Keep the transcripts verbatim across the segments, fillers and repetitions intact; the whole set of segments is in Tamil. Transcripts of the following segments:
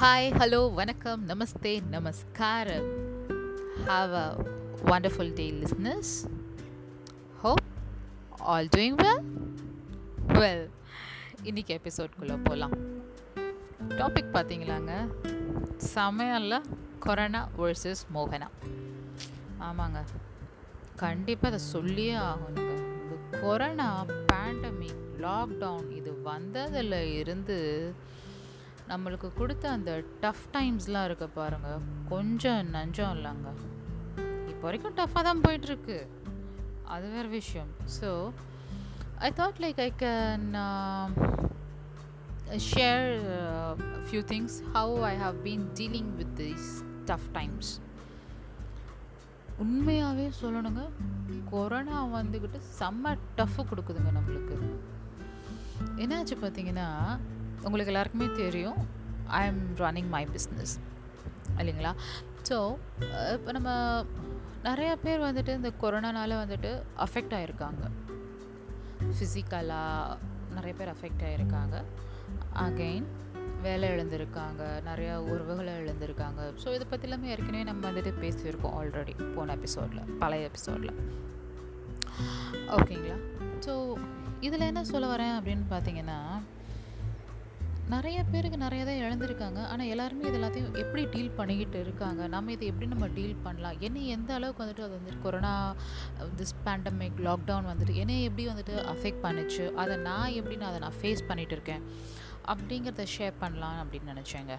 ஹாய், ஹலோ, வணக்கம், நமஸ்தே, நமஸ்காரம். Have a wonderful day, listeners. Hope all doing well. Well, இன்னைக்கு எபிசோட்குள்ளே போகலாம். டாபிக் பார்த்தீங்களாங்க, சமையலில் கொரோனா வர்சஸ் மோகனா. ஆமாங்க, கண்டிப்பாக அதை சொல்லியே ஆகணுங்க. இந்த கொரோனா பேண்டமிக், லாக்டவுன், இது வந்ததில் இருந்து நம்மளுக்கு கொடுத்த அந்த டஃப் டைம்ஸ்லாம் இருக்க பாருங்கள், கொஞ்சம் நஞ்சம் இல்லைங்க. இப்போ வரைக்கும் டஃப்பாக தான் போயிட்டுருக்கு, அது வேறு விஷயம். So I thought like I can share few things how I have been dealing with these tough times. உண்மையாகவே சொல்லணுங்க, கொரோனா வந்துக்கிட்டு செம்ம டஃப்பு கொடுக்குதுங்க நம்மளுக்கு. என்னாச்சு பார்த்தீங்கன்னா, உங்களுக்கு எல்லாருக்குமே தெரியும், I am running my business இல்லைங்களா. ஸோ இப்போ நம்ம நிறையா பேர் வந்துட்டு இந்த கொரோனானால் வந்துட்டு அஃபெக்ட் ஆகியிருக்காங்க. ஃபிசிக்கலாக நிறைய பேர் அஃபெக்ட் ஆகியிருக்காங்க. அகெயின் வேலை இழந்திருக்காங்க, நிறையா உறவுகளை இழந்திருக்காங்க. ஸோ இதை பற்றிலாமே ஏற்கனவே நம்ம வந்துட்டு பேசியிருக்கோம் ஆல்ரெடி, போன எபிசோடில், பழைய எபிசோடில். ஓகேங்களா. ஸோ இதில் என்ன சொல்ல வரேன் அப்படின்னு பார்த்தீங்கன்னா, நிறைய பேருக்கு நிறைய தான் இழந்திருக்காங்க. ஆனால் எல்லாருமே இது எல்லாத்தையும் எப்படி டீல் பண்ணிக்கிட்டு இருக்காங்க, நம்ம இதை எப்படி நம்ம டீல் பண்ணலாம், என்ன எந்த அளவுக்கு வந்துட்டு அது வந்துட்டு கொரோனா, திஸ் பேண்டமிக், லாக்டவுன் வந்துட்டு என்னை எப்படி வந்துட்டு அஃபெக்ட் பண்ணிச்சு, அதை நான் எப்படி நான் அதை நான் ஃபேஸ் பண்ணிகிட்டு இருக்கேன் அப்படிங்கிறத ஷேர் பண்ணலாம் அப்படின்னு நினச்சேங்க.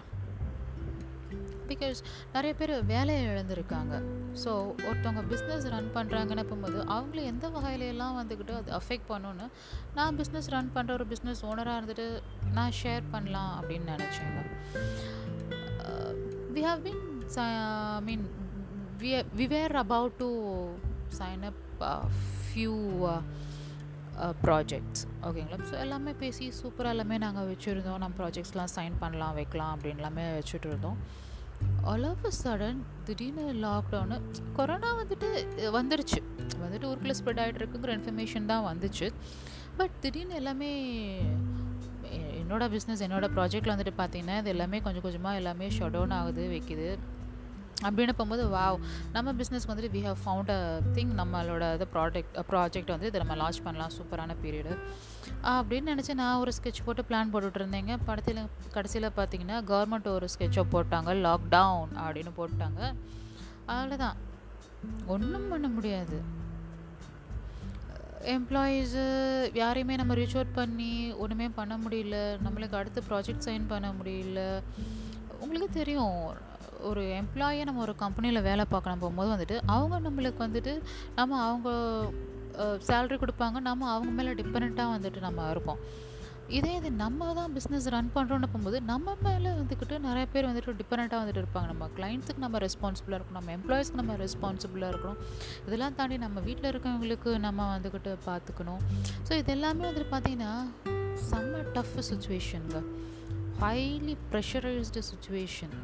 பிகாஸ் நிறைய பேர் வேலையை இழந்திருக்காங்க. ஸோ ஒருத்தவங்க பிஸ்னஸ் ரன் பண்ணுறாங்கன்னு போகும்போது அவங்கள எந்த வகையிலெல்லாம் வந்துக்கிட்டு அது அஃபெக்ட் பண்ணணுன்னு நான் பிஸ்னஸ் ரன் பண்ணுற ஒரு பிஸ்னஸ் ஓனராக இருந்துட்டு நான் ஷேர் பண்ணலாம் அப்படின்னு நினச்சேங்க. We have been I mean we we were about to sign up few projects. ஓகேங்களா. ஸோ எல்லாமே பேசி சூப்பராக எல்லாமே நாங்கள் வச்சுருந்தோம். நம்ம ப்ராஜெக்ட்ஸ்லாம் சைன் பண்ணலாம், வைக்கலாம் அப்படின்லாமே வச்சுட்டு இருந்தோம். ஆல் ஆஃப் அ சடன் திடீர்னு லாக்டவுனு, கொரோனா வந்துட்டு வந்துருச்சு, வந்துட்டு ஊருக்குள்ளே ஸ்ப்ரெட் ஆகிட்டு இருக்குங்கிற இன்ஃபர்மேஷன் தான் வந்துச்சு. பட் திடீர்னு எல்லாமே என்னோடய பிஸ்னஸ், என்னோடய ப்ராஜெக்டில் வந்துட்டு பார்த்திங்கன்னா இது எல்லாமே கொஞ்சம் கொஞ்சமாக எல்லாமே ஷட் டவுன் ஆகுது, வைக்குது அப்படின்னு போகும்போது, வாவ், நம்ம பிஸ்னஸ்க்கு வந்துட்டு we have found a thing, நம்மளோட இது ப்ராடக்ட் ப்ராஜெக்ட் வந்து இதை நம்ம லான்ச் பண்ணலாம், சூப்பரான பீரியடு அப்படின்னு நினச்சி நான் ஒரு ஸ்கெட்ச் போட்டு பிளான் போட்டுகிட்டு இருந்தேங்க. படத்தில் கடைசியில் பார்த்திங்கன்னா கவர்மெண்ட் ஒரு ஸ்கெட்சை போட்டாங்க, லாக்டவுன் அப்படின்னு போட்டாங்க. அவ்வளோதான், ஒன்றும் பண்ண முடியாது. எம்ப்ளாயீஸு யாரையுமே நம்ம ரீச் அவுட் பண்ணி ஒன்றுமே பண்ண முடியல. நம்மளுக்கு அடுத்து ப்ராஜெக்ட் சைன் பண்ண முடியல. உங்களுக்கு தெரியும், ஒரு எம்ப்ளாயை நம்ம ஒரு கம்பெனியில் வேலை பார்க்கணும் போகும்போது வந்துட்டு அவங்க நம்மளுக்கு வந்துட்டு நம்ம அவங்க சேலரி கொடுப்பாங்க, நம்ம அவங்க மேலே டிபெண்ட்டாக வந்துட்டு நம்ம இருப்போம். இதே இது நம்ம தான் பிஸ்னஸ் ரன் பண்ணுறோன்னு போகும்போது நம்ம மேலே வந்துக்கிட்டு நிறைய பேர் வந்துட்டு டிபெண்ட்டாக வந்துட்டு இருப்பாங்க. நம்ம கிளைண்ட்ஸுக்கு நம்ம ரெஸ்பான்சிபிளாக இருக்கணும், நம்ம எம்ப்ளாயீஸ்க்கு நம்ம ரெஸ்பான்சிபிளாக இருக்கணும். இதெல்லாம் தாண்டி நம்ம வீட்டில் இருக்கவங்களுக்கு நம்ம வந்துக்கிட்டு பார்த்துக்கணும். ஸோ இது எல்லாமே வந்துட்டு பார்த்திங்கன்னா செம்ம டஃப் சுச்சுவேஷனுங்க, ஹைலி ப்ரெஷரைஸ்டு சுச்சுவேஷன்.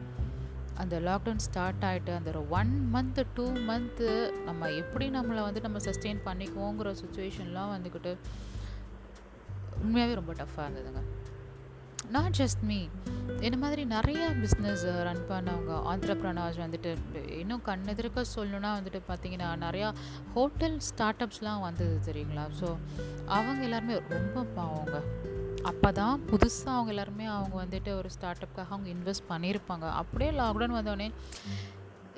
அந்த லாக்டவுன் ஸ்டார்ட் ஆகிட்டு அந்த ஒரு ஒன் மந்த்து டூ மந்த்து நம்ம எப்படி நம்மளை வந்து நம்ம சஸ்டெயின் பண்ணிக்குவோங்கிற சுச்சுவேஷன்லாம் வந்துக்கிட்டு உண்மையாகவே ரொம்ப டஃப்பாக இருந்ததுங்க. நாட் ஜஸ்ட் மீ, இந்த மாதிரி நிறையா பிஸ்னஸ் ரன் பண்ணவங்க, ஆந்திரப்ரனர்ஸ் வந்துட்டு இன்னும் கண்ணெதிர்க்க சொல்லணுன்னா வந்துட்டு பார்த்திங்கன்னா நிறையா ஹோட்டல் ஸ்டார்ட் அப்ஸ்லாம் வந்தது தெரியுங்களா. ஸோ அவங்க எல்லாருமே ரொம்ப பாவங்க. அப்போ தான் புதுசாக அவங்க எல்லாருமே அவங்க வந்துட்டு ஒரு ஸ்டார்ட் அப்புக்காக அவங்க இன்வெஸ்ட் பண்ணியிருப்பாங்க. அப்படியே லாக்டவுன் வந்தோடனே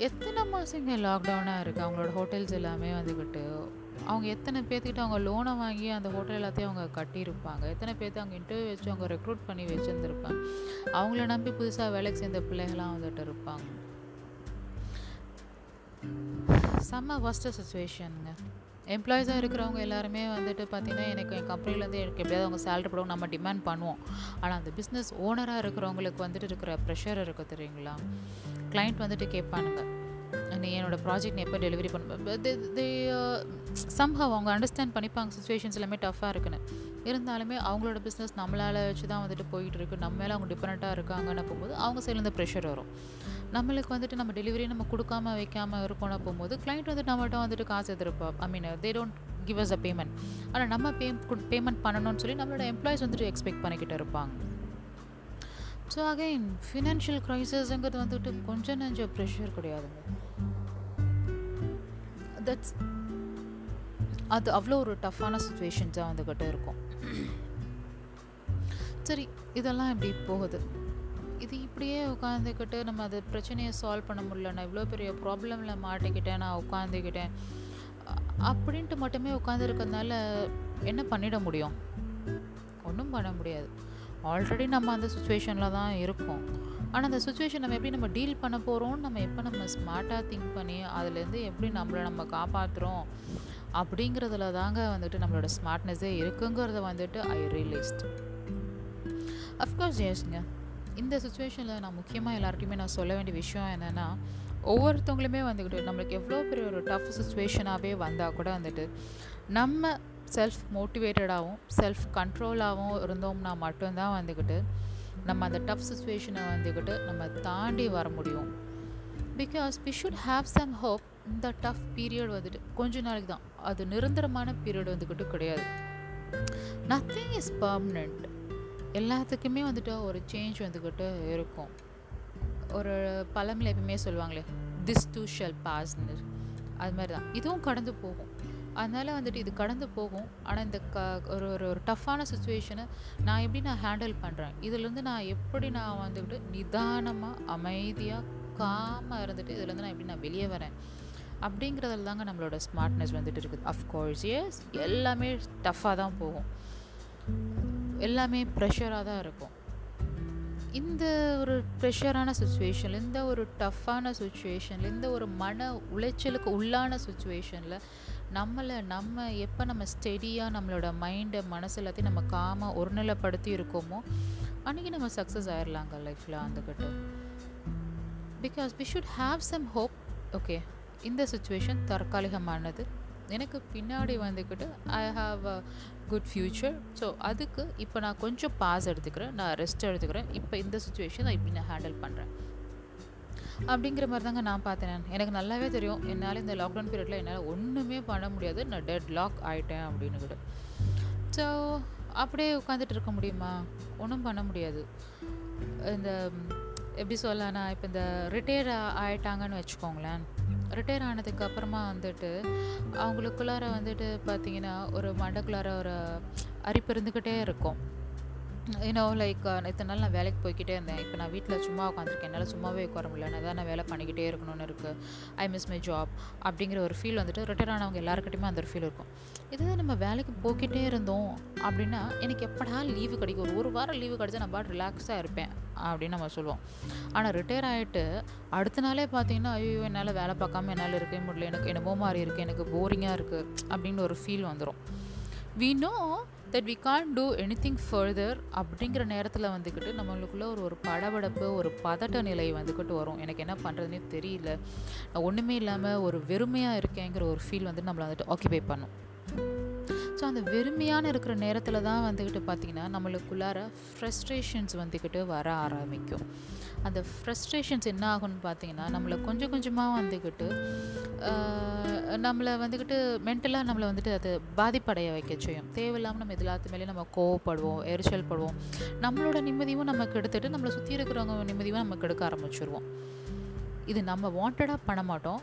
எத்தனை மாதம் இங்கே லாக்டவுனாக இருக்குது, அவங்களோட ஹோட்டல்ஸ் எல்லாமே வந்துக்கிட்டு அவங்க எத்தனை பேர்த்துக்கிட்ட அவங்க லோனை வாங்கி அந்த ஹோட்டல் எல்லாத்தையும் அவங்க கட்டியிருப்பாங்க, எத்தனை பேர்த்து அவங்க இன்டர்வியூ வச்சு அவங்க ரெக்ரூட் பண்ணி வச்சுருந்துருப்பாங்க, அவங்கள நம்பி புதுசாக வேலைக்கு சேர்ந்த பிள்ளைகளாம் வந்துட்டு இருப்பாங்க. செம்ம வர்ஸ்ட் சுச்சுவேஷனுங்க. எம்ப்ளாயீஸாக இருக்கிறவங்க எல்லாருமே வந்துட்டு பார்த்திங்கன்னா எனக்கு என் கம்பெனிலேருந்து எனக்கு எப்படியாவது அவங்க சேலரி போடுவாங்க, நம்ம டிமாண்ட் பண்ணுவோம். ஆனால் அந்த பிஸ்னஸ் ஓனராக இருக்கிறவங்களுக்கு வந்துட்டு இருக்கிற ப்ரெஷர் இருக்க தெரியுங்களா. கிளைண்ட் வந்துட்டு கேட்பானுங்க, நீ என்னோடய ப்ராஜெக்ட் நீ எப்போ டெலிவரி பண்ணுவே. சம்ஹவ் அவங்க அண்டர்ஸ்டாண்ட் பண்ணிப்பாங்க, சுச்சுவேஷன்ஸ் எல்லாமே டஃப்பாக இருக்குன்னு. இருந்தாலுமே அவங்களோட பிஸ்னஸ் நம்மளால் வச்சு தான் வந்துட்டு போய்ட்டு இருக்குது, நம்ம மேலே அவங்க டிபெண்ட்டாக இருக்காங்கன்னு போகும்போது அவங்க சைட்லேருந்து ப்ரெஷர் வரும். நம்மளுக்கு வந்துட்டு நம்ம டெலிவரி நம்ம கொடுக்காம வைக்காமல் இருக்கோம்னா போகும்போது கிளைண்ட் வந்துட்டு நம்மகிட்ட வந்துட்டு காசு எதிர்ப்பா, I mean they don't give us a payment. ஆனால் நம்ம பே பேமெண்ட் பண்ணணும்னு சொல்லி நம்மளோட எம்ப்ளாயிஸ் வந்துட்டு எக்ஸ்பெக்ட் பண்ணிக்கிட்டு இருப்பாங்க. ஸோ அகைன் ஃபினான்ஷியல் க்ரைசஸ்ங்கிறது வந்துட்டு கொஞ்சம் நஞ்ச ப்ரெஷர் கிடையாதுங்க. தட்ஸ் அது அவ்வளோ ஒரு டஃப்பான சுச்சுவேஷன்ஸாக வந்துக்கிட்ட இருக்கும். சரி, இதெல்லாம் இப்படி போகுது. இது இப்படியே உட்காந்துக்கிட்டு நம்ம அது பிரச்சனையை சால்வ் பண்ண முடியல, நான் இவ்வளோ பெரிய ப்ராப்ளமில் மாட்டிக்கிட்டேன், நான் உட்காந்துக்கிட்டேன் அப்படின்ட்டு மட்டுமே உட்காந்துருக்கிறதுனால என்ன பண்ணிட முடியும்? ஒன்றும் பண்ண முடியாது. ஆல்ரெடி நம்ம அந்த சுச்சுவேஷனில் தான் இருக்கோம். ஆனால் அந்த சுச்சுவேஷன் நம்ம எப்படி நம்ம டீல் பண்ண போகிறோம்னு நம்ம எப்போ நம்ம ஸ்மார்ட்டாக திங்க் பண்ணி அதுலேருந்து எப்படி நம்மளை நம்ம காப்பாற்றுறோம் அப்படிங்கிறதுல தாங்க வந்துட்டு நம்மளோட ஸ்மார்ட்னஸே இருக்குங்கிறத வந்துட்டு ஐ ரியலைஸ்ட். அஃப்கோர்ஸ் யேஸ்ங்க, இந்த சுச்சுவேஷனில் நான் முக்கியமாக எல்லார்ட்டையுமே நான் சொல்ல வேண்டிய விஷயம் என்னென்னா, ஒவ்வொருத்தவங்களுமே வந்துக்கிட்டு நம்மளுக்கு எவ்வளோ பெரிய ஒரு டஃப் சுச்சுவேஷனாகவே வந்தால் கூட வந்துட்டு நம்ம செல்ஃப் மோட்டிவேட்டடாகவும் செல்ஃப் கண்ட்ரோலாகவும் இருந்தோம்னா மட்டும்தான் வந்துக்கிட்டு நம்ம அந்த டஃப் சுச்சுவேஷனை வந்துக்கிட்டு நம்ம தாண்டி வர முடியும். Because we should have some hope. இந்த டஃப் பீரியட் வந்துட்டு கொஞ்ச நாளைக்கு தான், அது நிரந்தரமான பீரியட் வந்துக்கிட்டு கிடையாது. Nothing is permanent. எல்லாத்துக்குமே வந்துட்டு ஒரு சேஞ்ச் வந்துக்கிட்டு இருக்கும். ஒரு பழமில் எப்பவுமே சொல்லுவாங்களே, திஸ் டூ ஷல் பாஸ்ன்னு, அது மாதிரி தான் இதுவும் கடந்து போகும். அதனால் வந்துட்டு இது கடந்து போகும். ஆனால் இந்த க ஒரு ஒரு டஃப்பான சுச்சுவேஷனை நான் எப்படி நான் ஹேண்டில் பண்ணுறேன், இதுலேருந்து நான் எப்படி நான் வந்துக்கிட்டு நிதானமாக அமைதியாக காமாக இருந்துட்டு இதுலேருந்து நான் எப்படி நான் வெளியே வரேன் அப்படிங்கிறதுல தாங்க நம்மளோட ஸ்மார்ட்னஸ் வந்துட்டு இருக்குது. அஃப்கோர்ஸ் எஸ், எல்லாமே டஃப்பாக தான் போகும், எல்லாமே ப்ரெஷராக தான் இருக்கும். இந்த ஒரு ப்ரெஷரான சுச்சுவேஷனில், இந்த ஒரு டஃப்பான சுச்சுவேஷனில், இந்த ஒரு மன உளைச்சலுக்கு உள்ளான சுச்சுவேஷனில் நம்மளை நம்ம எப்போ நம்ம ஸ்டெடியாக நம்மளோட மைண்டை மனசு எல்லாத்தையும் நம்ம காமாக ஒருநிலைப்படுத்தி இருக்கோமோ அன்றைக்கி நம்ம சக்ஸஸ் ஆகிடலாங்க லைஃப்பில் வந்துக்கிட்டு. Because we should have some hope. Okay, இந்த சுச்சுவேஷன் தற்காலிகமானது, எனக்கு பின்னாடி வந்துக்கிட்டு I have a good future. So அதுக்கு இப்போ நான் கொஞ்சம் பாஸ் எடுத்துக்கிறேன், நான் ரெஸ்ட் எடுத்துக்கிறேன், இப்போ இந்த சுச்சுவேஷன் நான் இப்படி நான் ஹேண்டில் பண்ணுறேன் அப்படிங்கிற மாதிரி தாங்க நான் பார்த்தேன். எனக்கு நல்லாவே தெரியும் என்னால் இந்த லாக்டவுன் பீரியடில் என்னால் ஒன்றுமே பண்ண முடியாது, நான் டெட் லாக் ஆகிட்டேன் அப்படின்னு கூட. ஸோ அப்படியே உட்காந்துட்டு இருக்க முடியுமா? ஒன்றும் பண்ண முடியாது. இந்த எப்படி சொல்லலாம்னா, இப்போ இந்த ரிட்டையர் ஆகிட்டாங்கன்னு வச்சுக்கோங்களேன். ரிட்டையர் ஆனதுக்கப்புறமா வந்துட்டு அவங்களுக்குள்ளார வந்துட்டு பார்த்திங்கன்னா ஒரு மண்டக்குள்ளார ஒரு அரிப்பு இருந்துக்கிட்டே இருக்கும். ஏன்னோ லைக் இத்தனை நாள் நான் வேலைக்கு போய்கிட்டே இருந்தேன், இப்போ நான் வீட்டில் சும்மா உட்காந்துருக்கேன், என்னால் சும்மாவே உட்கார முடியல, நான் தான் நான் வேலை பண்ணிக்கிட்டே இருக்கணும்னு இருக்குது, ஐ மிஸ் மை ஜாப் அப்படிங்கிற ஒரு ஃபீல் வந்துட்டு ரிட்டையர் ஆனவங்க எல்லாருக்கிட்டையுமே அந்த ஒரு ஃபீல் இருக்கும். இதுவே நம்ம வேலைக்கு போய்கிட்டே இருந்தோம் அப்படின்னா எனக்கு எப்படா லீவு கிடைக்கும், ஒரு ஒரு வாரம் லீவு கிடைச்சா நான் பாட்டு ரிலாக்ஸாக இருப்பேன் அப்படின்னு நம்ம சொல்லுவோம். ஆனால் ரிட்டையர் ஆகிட்டு அடுத்த நாளே பார்த்திங்கன்னா ஐயோ என்னால் வேலை பார்க்காம என்னால் இருக்கவே முடியல, எனக்கு என்னமோ மாதிரி இருக்குது, எனக்கு போரிங்காக இருக்குது அப்படின்னு ஒரு ஃபீல் வந்துடும். we know that we can't do anything further அப்படிங்கிற நேரத்தில் வந்துக்கிட்டு நம்மளுக்குள்ளே ஒரு ஒரு படபடப்பு, ஒரு பதட்ட நிலை வந்துக்கிட்டு வரும். எனக்கு என்ன பண்ணுறதுனே தெரியல, நான் ஒன்றுமே இல்லாமல் ஒரு வெறுமையாக இருக்கேங்கிற ஒரு ஃபீல் வந்து நம்மளை வந்துட்டு ஆக்கிபை பண்ணும். ஸோ அந்த வெறுமையான இருக்கிற நேரத்தில் தான் வந்துக்கிட்டு பார்த்திங்கன்னா நம்மளுக்குள்ளார ஃப்ரஸ்ட்ரேஷன்ஸ் வந்துக்கிட்டு வர ஆரம்பிக்கும். அந்த ஃப்ரஸ்ட்ரேஷன்ஸ் என்ன ஆகும்னு பார்த்திங்கன்னா நம்மளை கொஞ்சம் கொஞ்சமாக வந்துக்கிட்டு நம்மளை வந்துக்கிட்டு மென்டலாக நம்மளை வந்துட்டு அது பாதிப்படைய வைக்க செய்யும். தேவையில்லாமல் நம்ம எல்லாத்து மேலேயும் நம்ம கோவப்படுவோம், எரிச்சல் படுவோம், நம்மளோட நிம்மதியும் நமக்கு எடுத்துகிட்டு நம்மளை சுற்றி இருக்கிறவங்க நிம்மதியும் நமக்கு எடுக்க ஆரம்பிச்சிடுவோம். இது நம்ம வாண்டடாக பண்ண மாட்டோம்,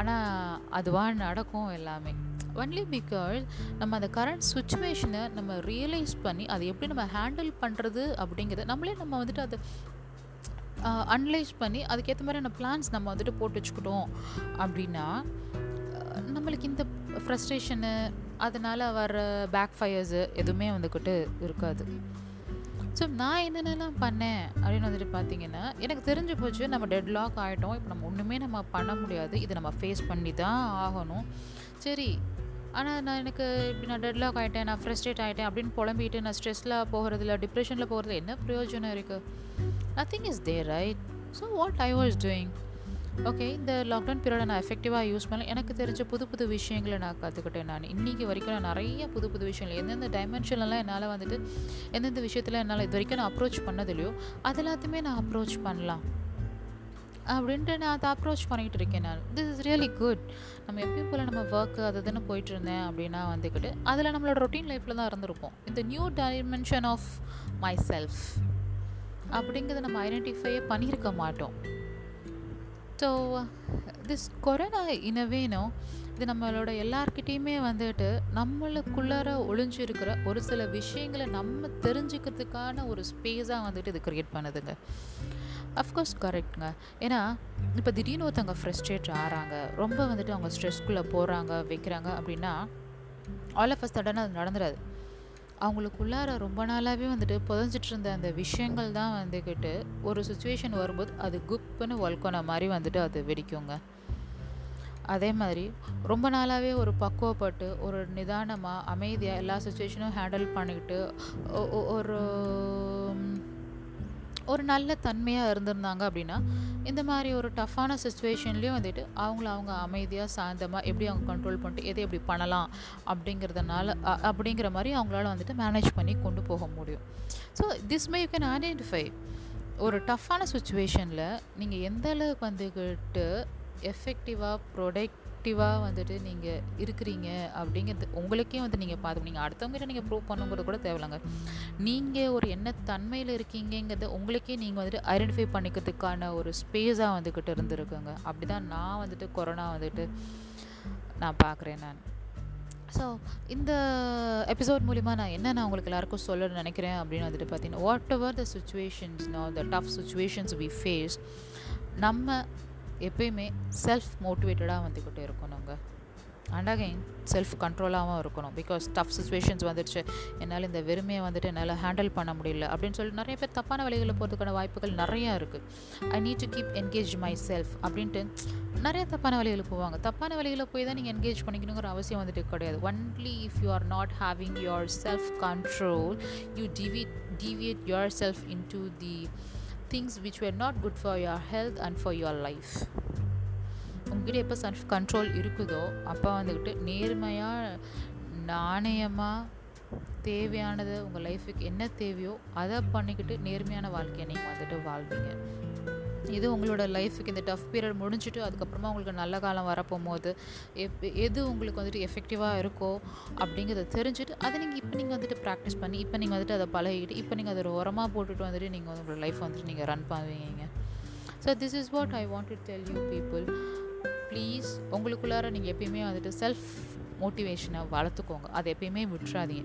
ஆனால் அதுவாக நடக்கும் எல்லாமே. ஒன்லி பிகாஸ் நம்ம அந்த கரண்ட் சுச்சுவேஷனை நம்ம ரியலைஸ் பண்ணி அதை எப்படி நம்ம ஹேண்டில் பண்ணுறது அப்படிங்கிறத நம்மளே நம்ம வந்துட்டு அதை அனலைஸ் பண்ணி அதுக்கேற்ற மாதிரியான பிளான்ஸ் நம்ம வந்துட்டு போட்டு வச்சுக்கிட்டோம் அப்படின்னா நம்மளுக்கு இந்த ஃப்ரஸ்ட்ரேஷனு அதனால் வர பேக் ஃபயர்ஸு எதுவுமே வந்துக்கிட்டு இருக்காது. ஸோ நான் என்னென்னலாம் பண்ணேன் அப்படின்னு வந்துட்டு பார்த்திங்கன்னா எனக்கு தெரிஞ்சு போச்சு, நம்ம டெட் லாக் ஆகிட்டோம், இப்போ நம்ம ஒன்றுமே நம்ம பண்ண முடியாது, இதை நம்ம ஃபேஸ் பண்ணி தான் ஆகணும். சரி, ஆனால் நான் எனக்கு இப்படி நான் டெட் லாக் ஆகிட்டேன், நான் ஃப்ரஸ்ட்ரேட் ஆகிட்டேன் அப்படின்னு புலம்பிட்டு நான் ஸ்ட்ரெஸ்ஸில் போகிறதில்ல, டிப்ரெஷனில் போகிறதுல என்ன பிரயோஜனம் இருக்குது? Nothing is there, right? So what I was doing, okay, இந்த லாக்டவுன் பீரியடை நான் எஃபெக்டிவாக யூஸ் பண்ணேன். எனக்கு தெரிஞ்ச புது புது விஷயங்களை நான் கற்றுக்கிட்டேன். நான் இன்றைக்கி வரைக்கும் நான் நிறைய புது புது விஷயங்கள், எந்தெந்த டைமென்ஷன்லாம் என்னால் வந்துட்டு எந்தெந்த விஷயத்தில் என்னால் இது வரைக்கும் நான் அப்ரோச் பண்ணதில்லையோ அது எல்லாத்தையுமே நான் அப்ரோச் பண்ணலாம் அப்படின்ட்டு நான் அதை அப்ரோச் பண்ணிக்கிட்டு இருக்கேன். நான் திஸ் இஸ் ரியலி குட். நம்ம எப்பயும் போல் நம்ம ஒர்க்கு அது இதுன்னு போயிட்டுருந்தேன் அப்படின்னா வந்துக்கிட்டு அதில் நம்மளோட ரொட்டீன் லைஃப்பில் தான் இருந்திருப்போம். இந்த new dimension of myself அப்படிங்கிறத நம்ம ஐடென்டிஃபையே பண்ணியிருக்க மாட்டோம். ஸோ திஸ் கொரோனா இனவேனும் இது நம்மளோட எல்லார்கிட்டையுமே வந்துட்டு நம்மளுக்குள்ளார ஒளிஞ்சிருக்கிற ஒரு சில விஷயங்களை நம்ம தெரிஞ்சுக்கிறதுக்கான ஒரு ஸ்பேஸாக வந்துட்டு இது க்ரியேட் பண்ணுதுங்க. அஃப்கோர்ஸ் கரெக்டுங்க. ஏன்னா இப்போ திடீர்னு ஒருத்தவங்க ஃப்ரெஸ்ட்ரேட் ஆகிறாங்க, ரொம்ப வந்துட்டு அவங்க ஸ்ட்ரெஸ்க்குள்ளே போகிறாங்க வைக்கிறாங்க அப்படின்னா ஆல் ஆஃப் அ சடன் அது நடந்துடாது. அவங்களுக்குள்ளார ரொம்ப நாளாகவே வந்துட்டு புதஞ்சிட்டு இருந்த அந்த விஷயங்கள் தான் வந்துக்கிட்டு ஒரு சுச்சுவேஷன் வரும்போது அது குப்புன்னு வல்கொன மாதிரி வந்துட்டு அது வெடிக்குங்க. அதே மாதிரி ரொம்ப நாளாகவே ஒரு பக்குவப்பட்டு ஒரு நிதானமாக அமைதியாக எல்லா சுச்சுவேஷனும் ஹேண்டில் பண்ணிக்கிட்டு ஒரு ஒரு நல்ல தன்மையாக இருந்திருந்தாங்க அப்படின்னா இந்த மாதிரி ஒரு டஃப்பான சுச்சுவேஷன்லேயும் வந்துட்டு அவங்கள அவங்க அமைதியாக சாந்தமாக எப்படி அவங்க கண்ட்ரோல் பண்ணிட்டு எதை எப்படி பண்ணலாம் அப்படிங்கிறதுனால அப்படிங்கிற மாதிரி அவங்களால வந்துட்டு மேனேஜ் பண்ணி கொண்டு போக முடியும். So this may you can identify ஒரு டஃப்பான சுச்சுவேஷனில் நீங்கள் எந்த அளவுக்கு வந்துக்கிட்டு எஃபெக்டிவாக ப்ரொடக்டிவாக வந்துட்டு நீங்கள் இருக்கிறீங்க அப்படிங்கிறது உங்களுக்கே வந்து நீங்கள் பார்த்து நீங்கள் அடுத்தவங்ககிட்ட நீங்கள் ப்ரூவ் பண்ணுங்கிறது கூட தேவையில்லைங்க. நீங்கள் ஒரு என்ன தன்மையில் இருக்கீங்கிறத உங்களுக்கே நீங்கள் வந்துட்டு ஐடென்டிஃபை பண்ணிக்கிறதுக்கான ஒரு ஸ்பேஸாக வந்துக்கிட்டு இருந்துருக்குங்க. அப்படி தான் நான் வந்துட்டு கொரோனா வந்துட்டு நான் பார்க்குறேன் நான். ஸோ இந்த எபிசோட் மூலிமா நான் என்ன நான் உங்களுக்கு எல்லாேருக்கும் சொல்ல நினைக்கிறேன் அப்படின்னு வந்துட்டு பார்த்தீங்கன்னா, whatever the situations no the tough situations we face, நம்ம எப்பயுமே செல்ஃப் மோட்டிவேட்டடாக வந்துக்கிட்டே இருக்கணுங்க. அண்ட் அகைன் செல்ஃப் கண்ட்ரோலாகவும் இருக்கணும். பிகாஸ் டஃப் சுச்சுவேஷன்ஸ் வந்துடுச்சு, என்னால் இந்த வெறுமையை வந்துட்டு என்னால் ஹேண்டில் பண்ண முடியல அப்படின்னு சொல்லிட்டு நிறைய பேர் தப்பான வழிகளில் போகிறதுக்கான வாய்ப்புகள் நிறையா இருக்குது. I need to keep engage myself அப்படின்ட்டு நிறைய தப்பான வழிகளுக்கு போவாங்க. தப்பான வழிகளில் போய் தான் நீங்கள் என்கேஜ் பண்ணிக்கணுங்கிற அவசியம் வந்துட்டு கிடையாது. Only if you are not having your self control you deviate deviate yourself into the things which were not good for your health and for your life. உங்ககிட்ட எப்போ செல்ஃப் கண்ட்ரோல் இருக்குதோ அப்போ வந்துக்கிட்டு நேர்மையாக நாணயமாக தேவையானது உங்கள் லைஃபுக்கு என்ன தேவையோ அதை பண்ணிக்கிட்டு நேர்மையான வாழ்க்கையை நீங்கள் வந்துட்டு வாழ்வீங்க. இது உங்களோட லைஃபுக்கு இந்த டஃப் பீரியட் முடிஞ்சிட்டு அதுக்கப்புறமா உங்களுக்கு நல்ல காலம் வரப்போகும்போது எப் எது உங்களுக்கு வந்துட்டு எஃபெக்டிவாக இருக்கோ அப்படிங்கிறத தெரிஞ்சுட்டு அதை நீங்கள் இப்போ நீங்கள் வந்துட்டு ப்ராக்டிஸ் பண்ணி இப்போ நீங்கள் வந்துட்டு அதை பழகிட்டு இப்போ நீங்கள் அதை ஒரு உரமாக போட்டுட்டு வந்துட்டு நீங்கள் வந்து உங்களோட லைஃப் வந்துட்டு நீங்கள் ரன் பண்ணுவீங்க. So this is what I want to tell you people. Please உங்களுக்குள்ளார நீங்கள் எப்பயுமே வந்துட்டு செல்ஃப் மோட்டிவேஷனை வளர்த்துக்கோங்க. அதை எப்பயுமே விட்டுறாதீங்க.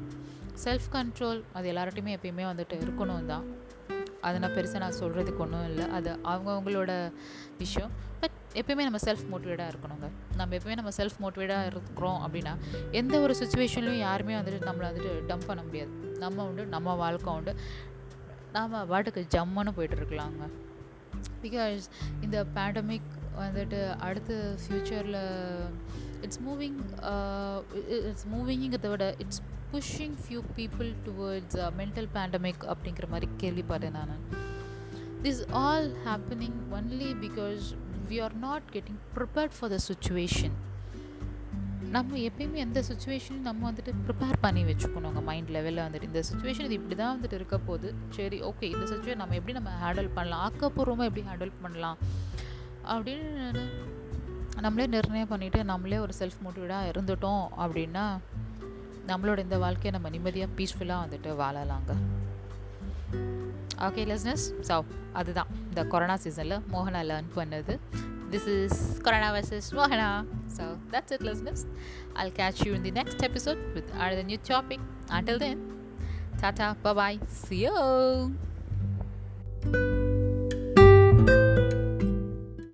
செல்ஃப் கண்ட்ரோல் அது எல்லார்ட்டையுமே எப்பயுமே வந்துட்டு இருக்கணும் தான். அதை நான் பெருசாக நான் சொல்கிறதுக்கு ஒன்றும் இல்லை, அது அவங்கவுங்களோட விஷயம். பட் எப்போயுமே நம்ம செல்ஃப் மோட்டிவேட்டாக இருக்கணுங்க. நம்ம எப்போயுமே நம்ம செல்ஃப் மோட்டிவேட்டாக இருக்கிறோம் அப்படின்னா எந்த ஒரு சுச்சுவேஷன்லையும் யாருமே வந்துட்டு நம்மளை வந்துட்டு டம்ப் பண்ண முடியாது. நம்ம உண்டு, நம்ம வாழ்க்கை உண்டு, நாம் பாட்டுக்கு ஜம்முன்னு போய்ட்டுருக்கலாங்க. பிகாஸ் இந்த பேண்டமிக் வந்துட்டு அடுத்த ஃப்யூச்சரில் இட்ஸ் மூவிங் இட்ஸ் மூவிங்கிறத விட it's pushing few people towards a mental pandemic அப்படிங்கிற மாதிரி கேள்விப்பட்டேன் நான். This is all happening only because we are not getting prepared for the situation. நம்ம எப்பயுமே எந்த சுச்சுவேஷனும் நம்ம வந்துட்டு ப்ரிப்பேர் பண்ணி வச்சுக்கணுங்க. மைண்ட் லெவலில் வந்துட்டு இந்த சுச்சுவேஷன் இது இப்படி தான் வந்துட்டு இருக்க போது, சரி ஓகே இந்த சுச்சுவேஷன் நம்ம எப்படி நம்ம ஹேண்டில் பண்ணலாம், ஆக்கப்பூர்வமாக எப்படி ஹேண்டில் பண்ணலாம் அப்படின்னு நம்மளே நிர்ணயம் பண்ணிவிட்டு நம்மளே ஒரு செல்ஃப் மோட்டிவேட்டாக இருந்துட்டோம் அப்படின்னா நம்மளோட இந்த வாழ்க்கையை நம்ம நிம்மதியாக பீஸ்ஃபுல்லாக வந்துட்டு வாழலாங்க. ஓகே லிசனர்ஸ், ஸோ அதுதான் இந்த கொரோனா சீசனில் மோகனா லேர்ன் பண்ணது. திஸ் இஸ் கொரோனா வெர்சஸ் மோகனா. So that's it listeners. I'll catch you in the next episode with another new topic. Until then, tata, bye bye, see you.